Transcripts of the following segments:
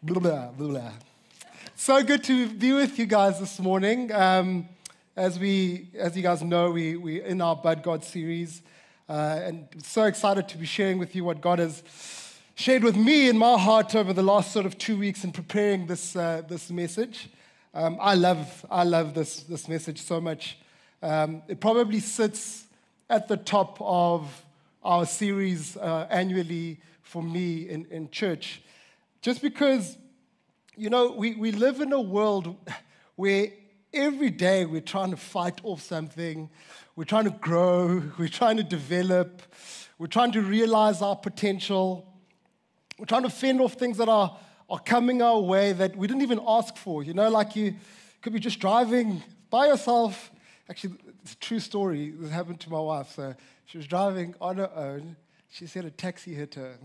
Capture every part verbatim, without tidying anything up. Blah, blah, blah. So good to be with you guys this morning. Um, as we, as you guys know, we, we're in our But God series, uh, and so excited to be sharing with you what God has shared with me in my heart over the last sort of two weeks in preparing this uh, this message. Um, I love I love this this message so much. Um, it probably sits at the top of our series uh, annually for me in, in church. Just because, you know, we, we live in a world where every day we're trying to fight off something, we're trying to grow, we're trying to develop, we're trying to realize our potential, we're trying to fend off things that are, are coming our way that we didn't even ask for. You know, like you could be just driving by yourself. Actually, it's a true story. This happened to my wife. So she was driving on her own. She said a taxi hit her.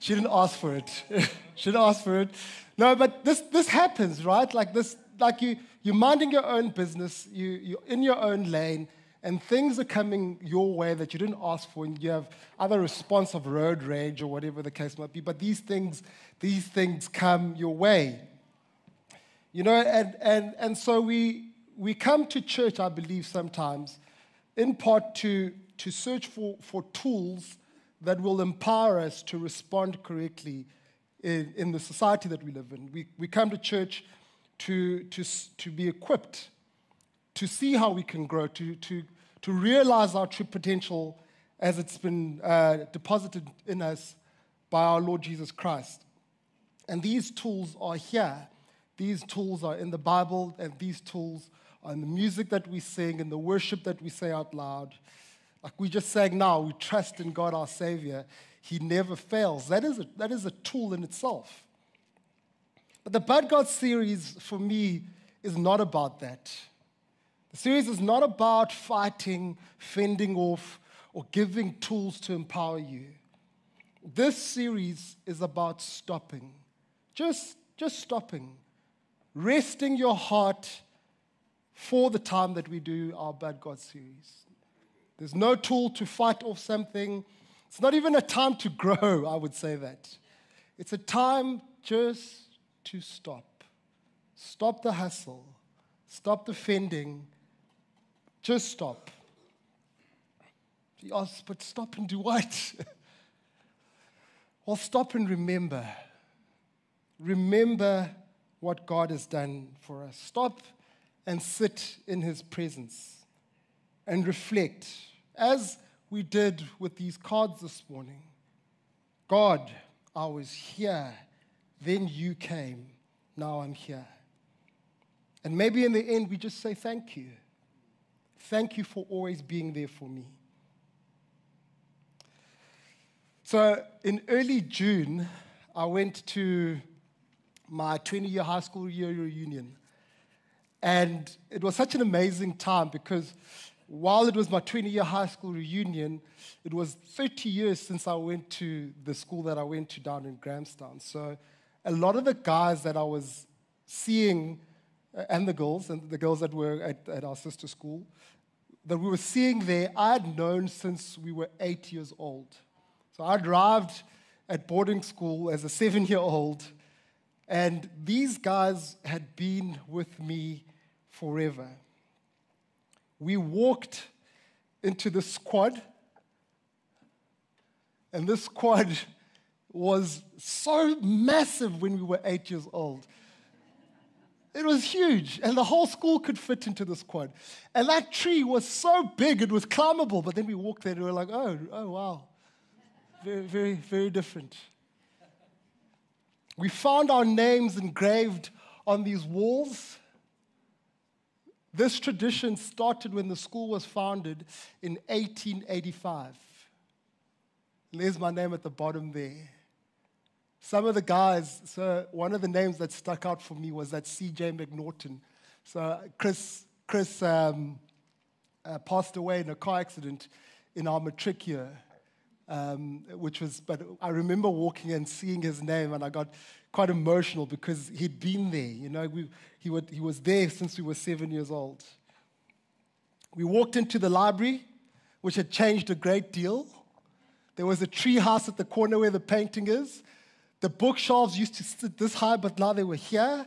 She didn't ask for it. She didn't ask for it. No, but this this happens, right? Like this, like you you're minding your own business, you you're in your own lane, and things are coming your way that you didn't ask for, and you have other response of road rage or whatever the case might be. But these things, these things come your way. You know, and and and so we we come to church, I believe, sometimes, in part to to search for for tools that will empower us to respond correctly in, in the society that we live in. We, we come to church to, to, to be equipped, to see how we can grow, to, to, to realize our true potential as it's been uh, deposited in us by our Lord Jesus Christ. And these tools are here. These tools are in the Bible, and these tools are in the music that we sing, and the worship that we say out loud. Like we just sang now, we trust in God our Savior. He never fails. That is a, that is a tool in itself. But the But God series, for me, is not about that. The series is not about fighting, fending off, or giving tools to empower you. This series is about stopping. Just, just stopping. Resting your heart for the time that we do our But God series. There's no tool to fight off something. It's not even a time to grow, I would say that. It's a time just to stop. Stop the hustle. Stop the fending. Just stop. He asks, but stop and do what? Well, stop and remember. Remember what God has done for us. Stop and sit in His presence. And reflect, as we did with these cards this morning. God, I was here, then you came, now I'm here. And maybe in the end we just say thank you. Thank you for always being there for me. So in early June, I went to my twenty-year high school year reunion. And it was such an amazing time because while it was my twenty-year high school reunion, it was thirty years since I went to the school that I went to down in Grahamstown. So a lot of the guys that I was seeing, and the girls, and the girls that were at, at our sister school, that we were seeing there, I had known since we were eight years old. So I arrived at boarding school as a seven-year-old, and these guys had been with me forever. We walked into the squad, and this squad was so massive when we were eight years old. It was huge, and the whole school could fit into the squad. And that tree was so big, it was climbable, but then we walked there, and we were like, oh, oh, wow. Very, very, very different. We found our names engraved on these walls. This tradition started when the school was founded in eighteen eighty-five. And there's my name at the bottom there. Some of the guys, so one of the names that stuck out for me was that C J McNaughton. So Chris, Chris um, uh, passed away in a car accident in our matric year, um, which was, but I remember walking and seeing his name, and I got quite emotional because he'd been there, you know. We, he, would, he was there since we were seven years old. We walked into the library, which had changed a great deal. There was a tree house at the corner where the painting is. The bookshelves used to sit this high, but now they were here.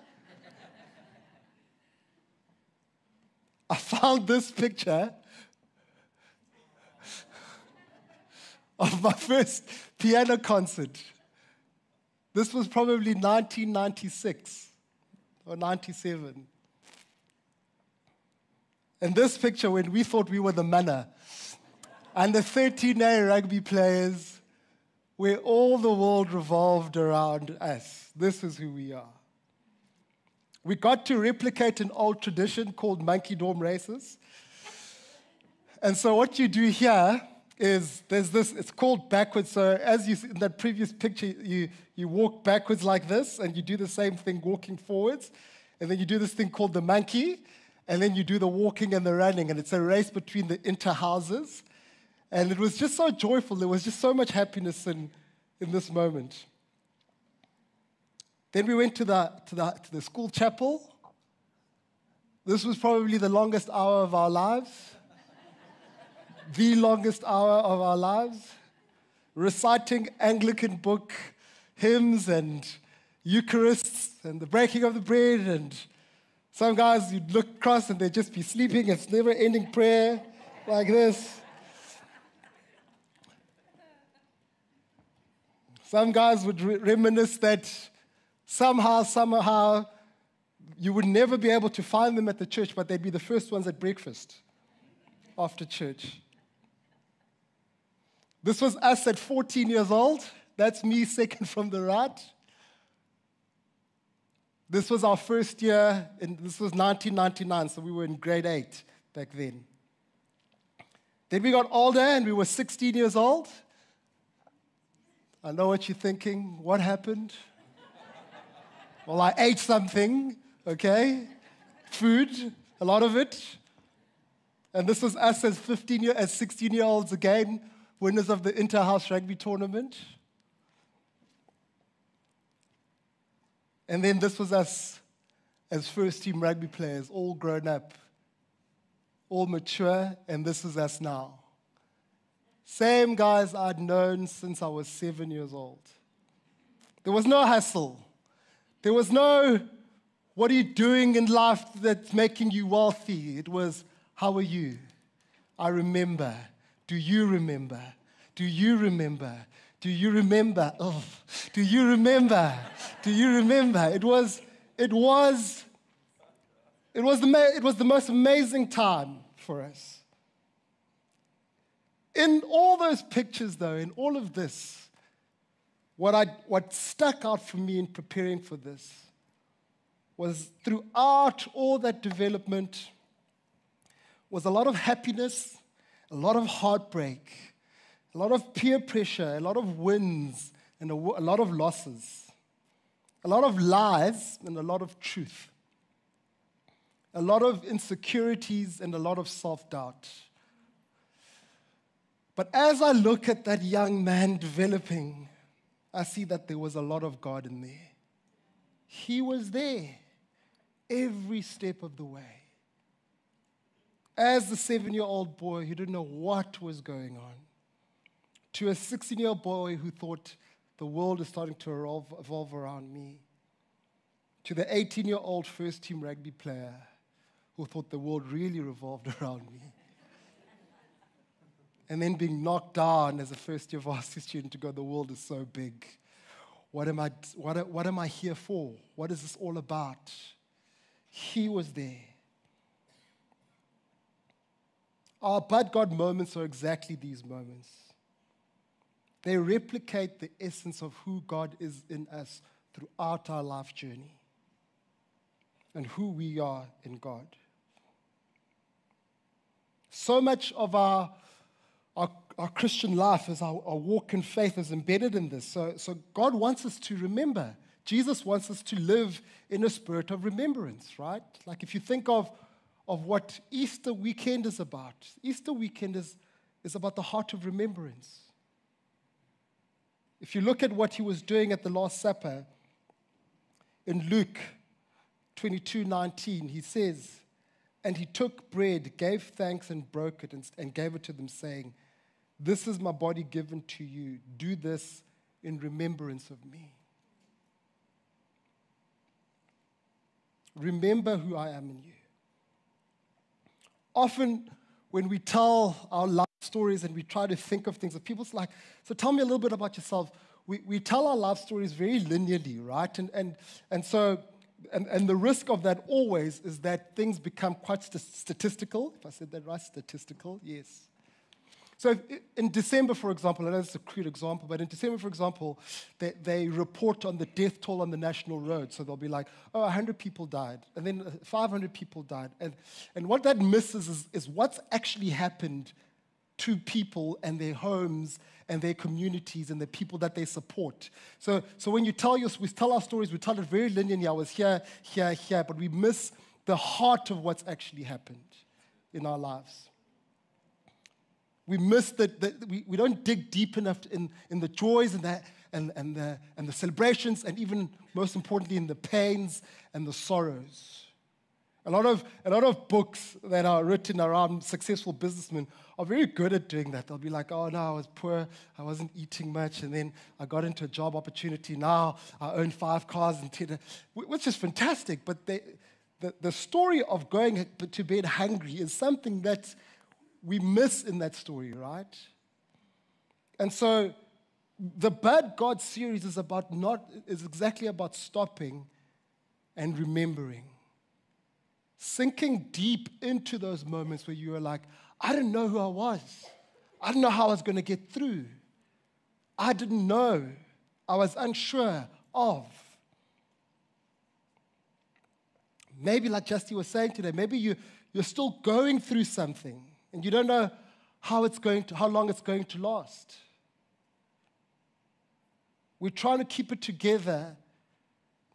I found this picture of my first piano concert. This was probably nineteen ninety-six or ninety-seven. And this picture, when we thought we were the manor, and the thirteen A rugby players, where all the world revolved around us. This is who we are. We got to replicate an old tradition called monkey dorm races. And so what you do here is there's this, it's called backwards. So as you see in that previous picture, you, you walk backwards like this, and you do the same thing walking forwards. And then you do this thing called the monkey, and then you do the walking and the running, and it's a race between the interhouses. And it was just so joyful. There was just so much happiness in, in this moment. Then we went to the, to, the, to the school chapel. This was probably the longest hour of our lives. The longest hour of our lives. Reciting Anglican book hymns and Eucharists and the breaking of the bread. And some guys, you'd look across and they'd just be sleeping. It's never-ending prayer like this. Some guys would re- reminisce that somehow, somehow, you would never be able to find them at the church, but they'd be the first ones at breakfast after church. This was us at fourteen years old. That's me, second from the right. This was our first year, and this was nineteen ninety-nine, so we were in grade eight back then. Then we got older, and we were sixteen years old. I know what you're thinking. What happened? Well, I ate something, okay? Food, a lot of it. And this was us as fifteen year, as sixteen-year-olds again, winners of the Interhouse Rugby Tournament. And then this was us as first-team rugby players, all grown up, all mature, and this is us now. Same guys I'd known since I was seven years old. There was no hustle. There was no, what are you doing in life that's making you wealthy? It was, how are you? I remember. Do you remember? Do you remember? Do you remember? Oh, do you remember? Do you remember? It was, it was, it was the, it was the most amazing time for us. In all those pictures, though, in all of this, what, I, what stuck out for me in preparing for this was throughout all that development was a lot of happiness, a lot of heartbreak, a lot of peer pressure, a lot of wins, and a, a lot of losses, a lot of lies, and a lot of truth, a lot of insecurities, and a lot of self-doubt. But as I look at that young man developing, I see that there was a lot of God in there. He was there every step of the way. As the seven-year-old boy who didn't know what was going on, to a sixteen-year-old boy who thought the world is starting to revolve around me, to the eighteen-year-old first-team rugby player who thought the world really revolved around me, and then being knocked down as a first-year varsity student to go, the world is so big. What am I, what, what am I here for? What is this all about? He was there. Our But God moments are exactly these moments. They replicate the essence of who God is in us throughout our life journey and who we are in God. So much of our Our, our Christian life, as our, our walk in faith, is embedded in this. So, so God wants us to remember. Jesus wants us to live in a spirit of remembrance, right? Like if you think of, of what Easter weekend is about, Easter weekend is, is about the heart of remembrance. If you look at what he was doing at the Last Supper, in Luke twenty-two nineteen, he says, "And he took bread, gave thanks, and broke it, and, and gave it to them, saying, This is my body given to you. Do this in remembrance of me. Remember who I am in you. Often when we tell our life stories and we try to think of things, that people's like, so tell me a little bit about yourself. We, we tell our life stories very linearly, right? And, and, and so, and, and the risk of that always is that things become quite st- statistical. If I said that right, statistical, yes. So if, in December, for example, I know this is a crude example, but in December, for example, they, they report on the death toll on the national road. So they'll be like, oh, one hundred people died, and then five hundred people died. And, and what that misses is, is what's actually happened to people and their homes and their communities and the people that they support. So, so when you tell your, we tell our stories, we tell it very linearly. I was here, here, here, but we miss the heart of what's actually happened in our lives. We miss that, that we, we don't dig deep enough in, in the joys and the, and, and, the, and the celebrations, and even most importantly in the pains and the sorrows. A lot of, a lot of books that are written around successful businessmen are very good at doing that. They'll be like, oh, no, I was poor. I wasn't eating much. And then I got into a job opportunity. Now I own five cars, and ten, which is fantastic. But they, the, the story of going to bed hungry is something that we miss in that story, right? And so the But God series is about not, is exactly about stopping and remembering. Sinking deep into those moments where you were like, I didn't know who I was. I didn't know how I was going to get through. I didn't know. I was unsure of. Maybe like Justy was saying today, maybe you, you're still going through something and you don't know how it's going to, how long it's going to last. We're trying to keep it together,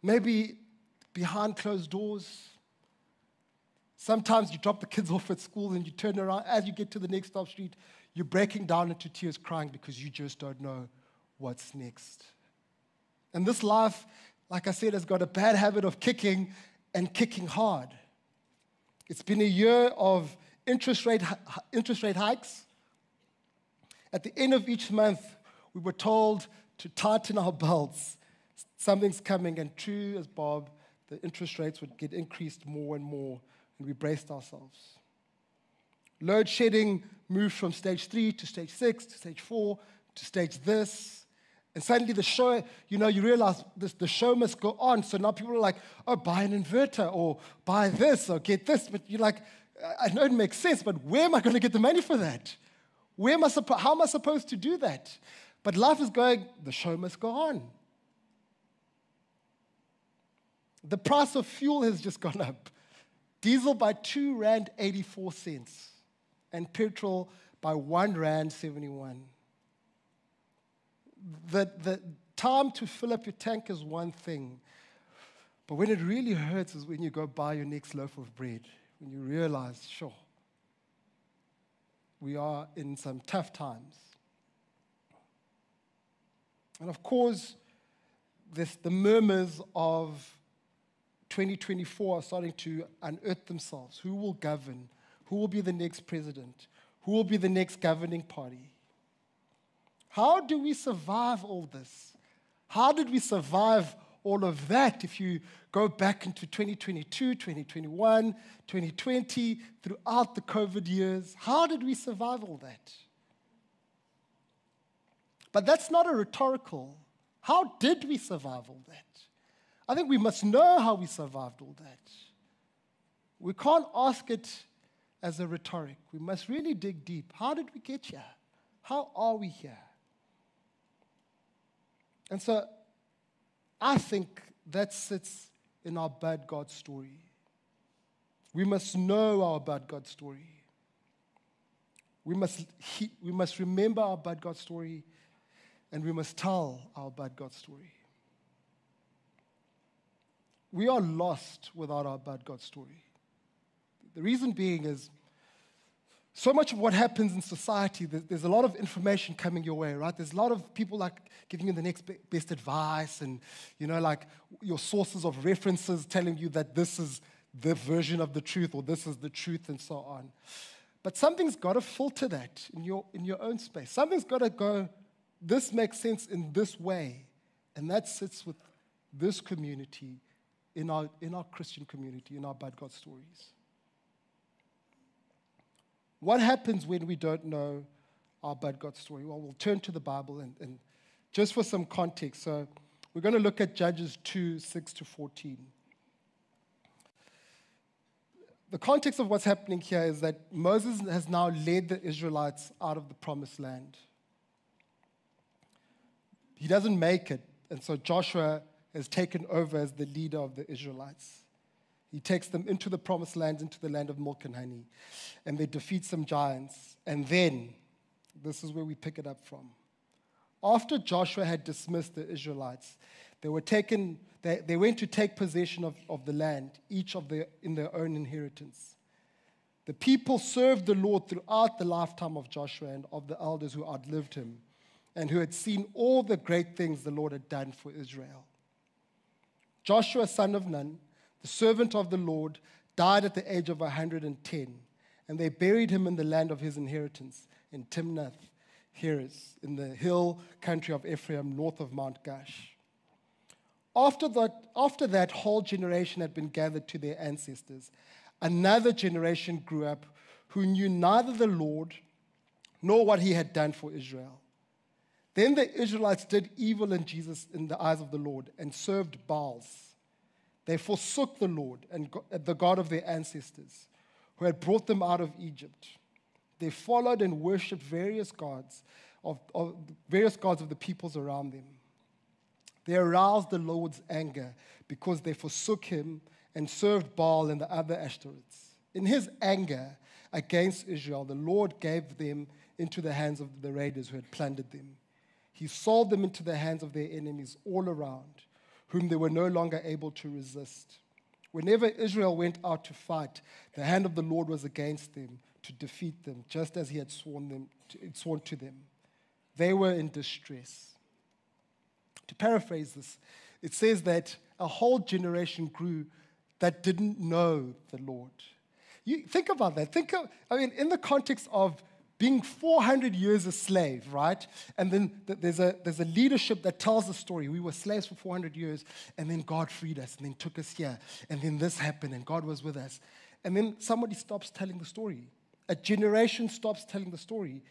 maybe behind closed doors. Sometimes you drop the kids off at school and you turn around. As you get to the next stop street, you're breaking down into tears, crying because you just don't know what's next. And this life, like I said, has got a bad habit of kicking and kicking hard. It's been a year of interest rate, interest rate hikes. At the end of each month, we were told to tighten our belts. Something's coming, and true as Bob, the interest rates would get increased more and more. And we braced ourselves. Load shedding moved from stage three to stage six to stage four to stage this. And suddenly the show, you know, you realize this, the show must go on. So now people are like, oh, buy an inverter or buy this or get this. But you're like, I know it makes sense, but where am I going to get the money for that? Where am I, how am I supposed to do that? But life is going, the show must go on. The price of fuel has just gone up. Diesel by two rand eighty-four cents and petrol by one rand seventy-one. The, the time to fill up your tank is one thing, but when it really hurts is when you go buy your next loaf of bread, when you realize, sure, we are in some tough times. And of course, this, the murmurs of twenty twenty-four are starting to unearth themselves. Who will govern? Who will be the next president? Who will be the next governing party? How do we survive all this? How did we survive all of that? If you go back into twenty twenty-two, twenty twenty-one, twenty twenty, throughout the COVID years, how did we survive all that? But that's not a rhetorical. How did we survive all that? I think we must know how we survived all that. We can't ask it as a rhetoric. We must really dig deep. How did we get here? How are we here? And so I think that sits in our But God story. We must know our But God story. We must, he, we must remember our But God story, and we must tell our But God story. We are lost without our But God story. The reason being is so much of what happens in society, there's a lot of information coming your way, right? There's a lot of people like giving you the next best advice and, you know, like your sources of references telling you that this is the version of the truth or this is the truth and so on. But something's got to filter that in your, in your own space. Something's got to go, this makes sense in this way. And that sits with this community, in our, in our Christian community, in our But God stories. What happens when we don't know our But God story? Well, we'll turn to the Bible and, and just for some context. So we're going to look at Judges two, six to fourteen. The context of what's happening here is that Moses has now led the Israelites out of the promised land. He doesn't make it, and so Joshua has taken over as the leader of the Israelites. He takes them into the promised land, into the land of milk and honey, and they defeat some giants. And then, this is where we pick it up from. After Joshua had dismissed the Israelites, they were taken, they, they went to take possession of, of the land, each of their, in their own inheritance. The people served the Lord throughout the lifetime of Joshua and of the elders who outlived him and who had seen all the great things the Lord had done for Israel. Joshua, son of Nun, the servant of the Lord, died at the age of one hundred ten, and they buried him in the land of his inheritance, in Timnath Heres, in the hill country of Ephraim, north of Mount Gash. After that, after that whole generation had been gathered to their ancestors, another generation grew up who knew neither the Lord nor what he had done for Israel. Then the Israelites did evil in Jesus in the eyes of the Lord and served Baals. They forsook the Lord and the God of their ancestors, who had brought them out of Egypt. They followed and worshipped various gods of, of various gods of the peoples around them. They aroused the Lord's anger because they forsook him and served Baal and the other Ashtoreths. In his anger against Israel, the Lord gave them into the hands of the raiders who had plundered them. He sold them into the hands of their enemies all around, whom they were no longer able to resist. Whenever Israel went out to fight, the hand of the Lord was against them to defeat them, just as he had sworn them, sworn to them. They were in distress. To paraphrase this, it says that a whole generation grew that didn't know the Lord. You think about that. Think of, I mean, in the context of being four hundred years a slave, right? And then there's a, there's a leadership that tells the story. We were slaves for four hundred years, and then God freed us, and then took us here, and then this happened, and God was with us. And then somebody stops telling the story. A generation stops telling the story,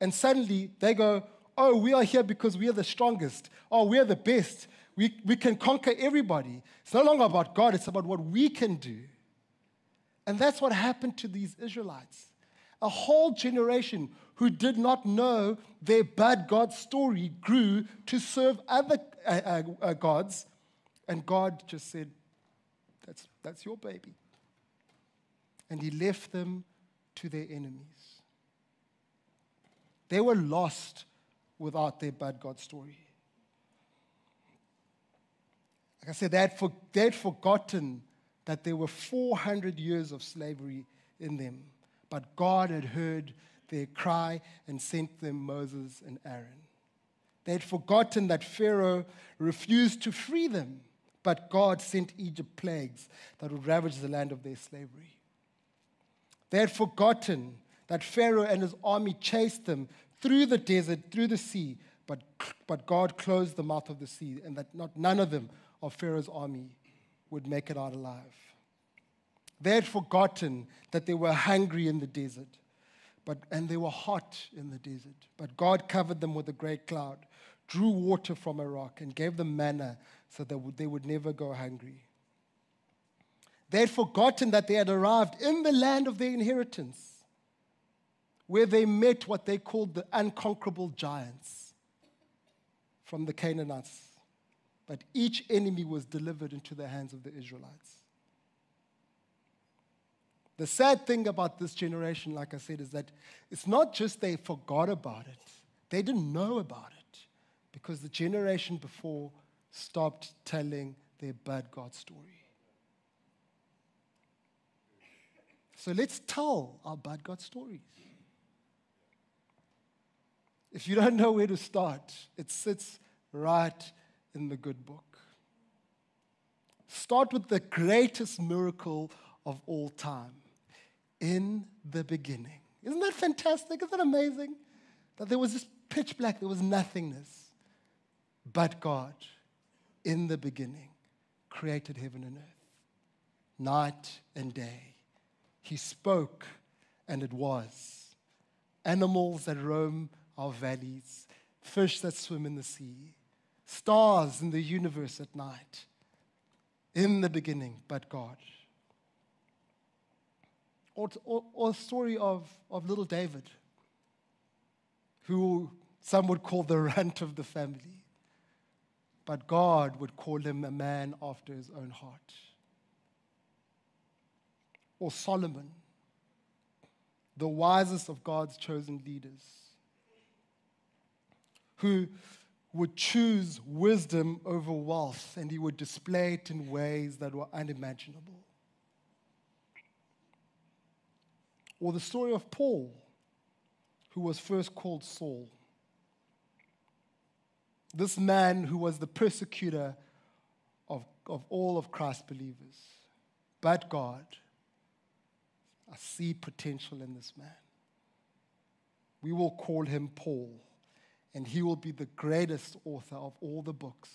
and suddenly they go, oh, we are here because we are the strongest. Oh, we are the best. We, we can conquer everybody. It's no longer about God. It's about what we can do. And that's what happened to these Israelites. A whole generation who did not know their But God story grew to serve other uh, uh, uh, gods, and God just said, that's, that's your baby. And he left them to their enemies. They were lost without their But God story. Like I said, they had, for, they had forgotten that there were four hundred years of slavery in them. But God had heard their cry and sent them Moses and Aaron. They had forgotten that Pharaoh refused to free them, but God sent Egypt plagues that would ravage the land of their slavery. They had forgotten that Pharaoh and his army chased them through the desert, through the sea, but, but God closed the mouth of the sea, and that not none of them of Pharaoh's army would make it out alive. They had forgotten that they were hungry in the desert, but, and they were hot in the desert. But God covered them with a great cloud, drew water from a rock, and gave them manna so that they would never go hungry. They had forgotten that they had arrived in the land of their inheritance, where they met what they called the unconquerable giants from the Canaanites. But each enemy was delivered into the hands of the Israelites. The sad thing about this generation, like I said, is that it's not just they forgot about it. They didn't know about it because the generation before stopped telling their But God story. So let's tell our But God stories. If you don't know where to start, it sits right in the good book. Start with the greatest miracle of all time. In the beginning. Isn't that fantastic? Isn't that amazing? That there was this pitch black, there was nothingness. But God, in the beginning, created heaven and earth. Night and day. He spoke, and it was. Animals that roam our valleys, fish that swim in the sea, stars in the universe at night. In the beginning, but God. Or, or, or a story of, of little David, who some would call the runt of the family, but God would call him a man after his own heart. Or Solomon, the wisest of God's chosen leaders, who would choose wisdom over wealth, and he would display it in ways that were unimaginable. Or the story of Paul, who was first called Saul. This man who was the persecutor of, of all of Christ's believers. But God, I see potential in this man. We will call him Paul, and he will be the greatest author of all the books,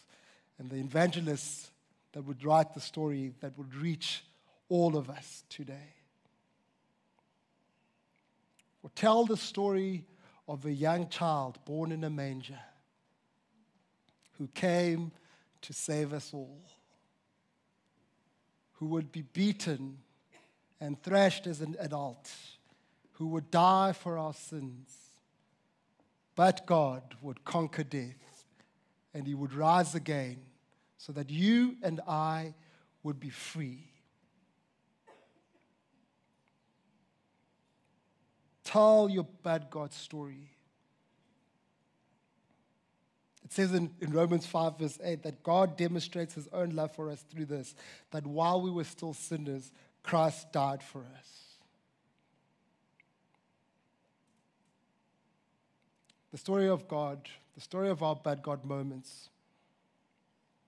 and the evangelists that would write the story that would reach all of us today. Or tell the story of a young child born in a manger who came to save us all, who would be beaten and thrashed as an adult, who would die for our sins. But God would conquer death, and he would rise again so that you and I would be free. Tell your bad God story. It says in, in Romans five verse eight that God demonstrates his own love for us through this, that while we were still sinners, Christ died for us. The story of God, the story of our bad God moments,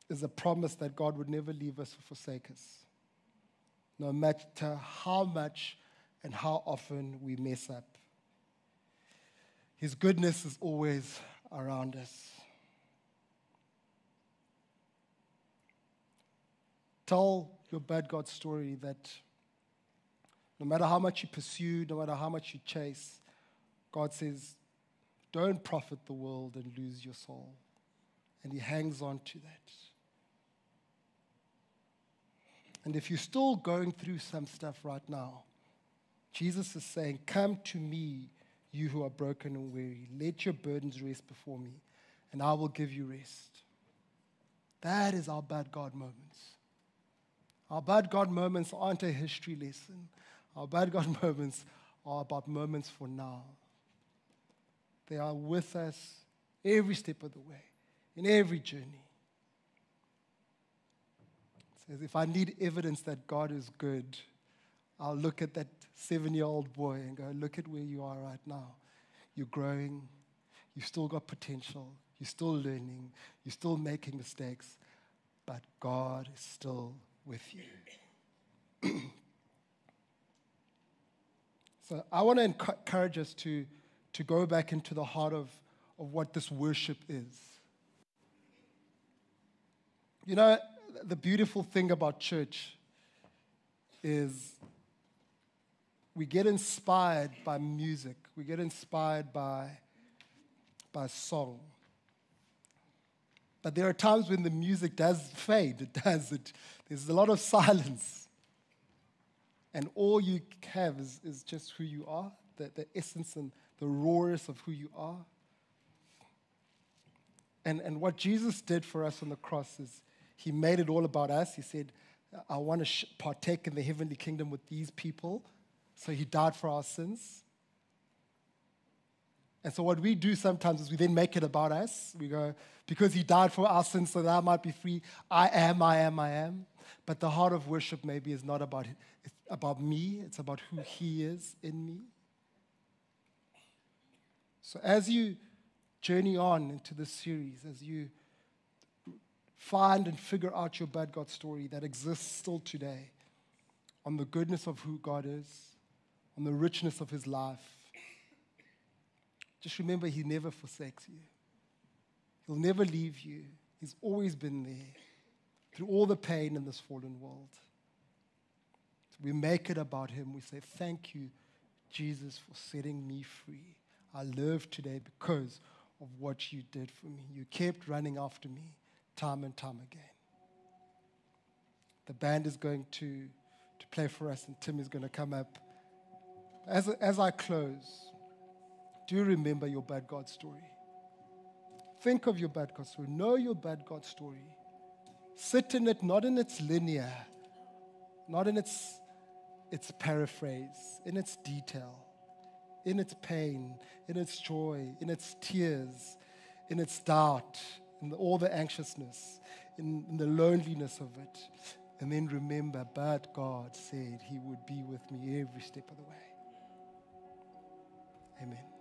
is a promise that God would never leave us or forsake us, no matter how much and how often we mess up. His goodness is always around us. Tell your bad God story that no matter how much you pursue, no matter how much you chase, God says, don't profit the world and lose your soul. And he hangs on to that. And if you're still going through some stuff right now, Jesus is saying, come to me, you who are broken and weary. Let your burdens rest before me, and I will give you rest. That is our bad God moments. Our bad God moments aren't a history lesson. Our bad God moments are about moments for now. They are with us every step of the way, in every journey. It says, if I need evidence that God is good, I'll look at that seven-year-old boy and go, look at where you are right now. You're growing. You've still got potential. You're still learning. You're still making mistakes. But God is still with you. So I want to encourage us to, to go back into the heart of, of what this worship is. You know, the beautiful thing about church is we get inspired by music. We get inspired by, by song. But there are times when the music does fade. It does. It, there's a lot of silence. And all you have is, is just who you are, the, the essence and the rawness of who you are. And, and what Jesus did for us on the cross is he made it all about us. He said, I want to sh- partake in the heavenly kingdom with these people. So he died for our sins. And so what we do sometimes is we then make it about us. We go, because he died for our sins so that I might be free, I am, I am, I am. But the heart of worship maybe is not about, it's about me. It's about who he is in me. So as you journey on into this series, as you find and figure out your bad God story that exists still today, on the goodness of who God is, on the richness of his life, just remember He never forsakes you. He'll never leave you. He's always been there through all the pain in this fallen world. So we make it about Him. We say, thank you, Jesus, for setting me free. I live today because of what you did for me. You kept running after me time and time again. The band is going to, to play for us, and Tim is going to come up. As, as I close, do remember your bad God story. Think of your bad God story. Know your bad God story. Sit in it, not in its linear, not in its, its paraphrase, in its detail, in its pain, in its joy, in its tears, in its doubt, in the, all the anxiousness, in, in the loneliness of it. And then remember, but God said He would be with me every step of the way. Amen.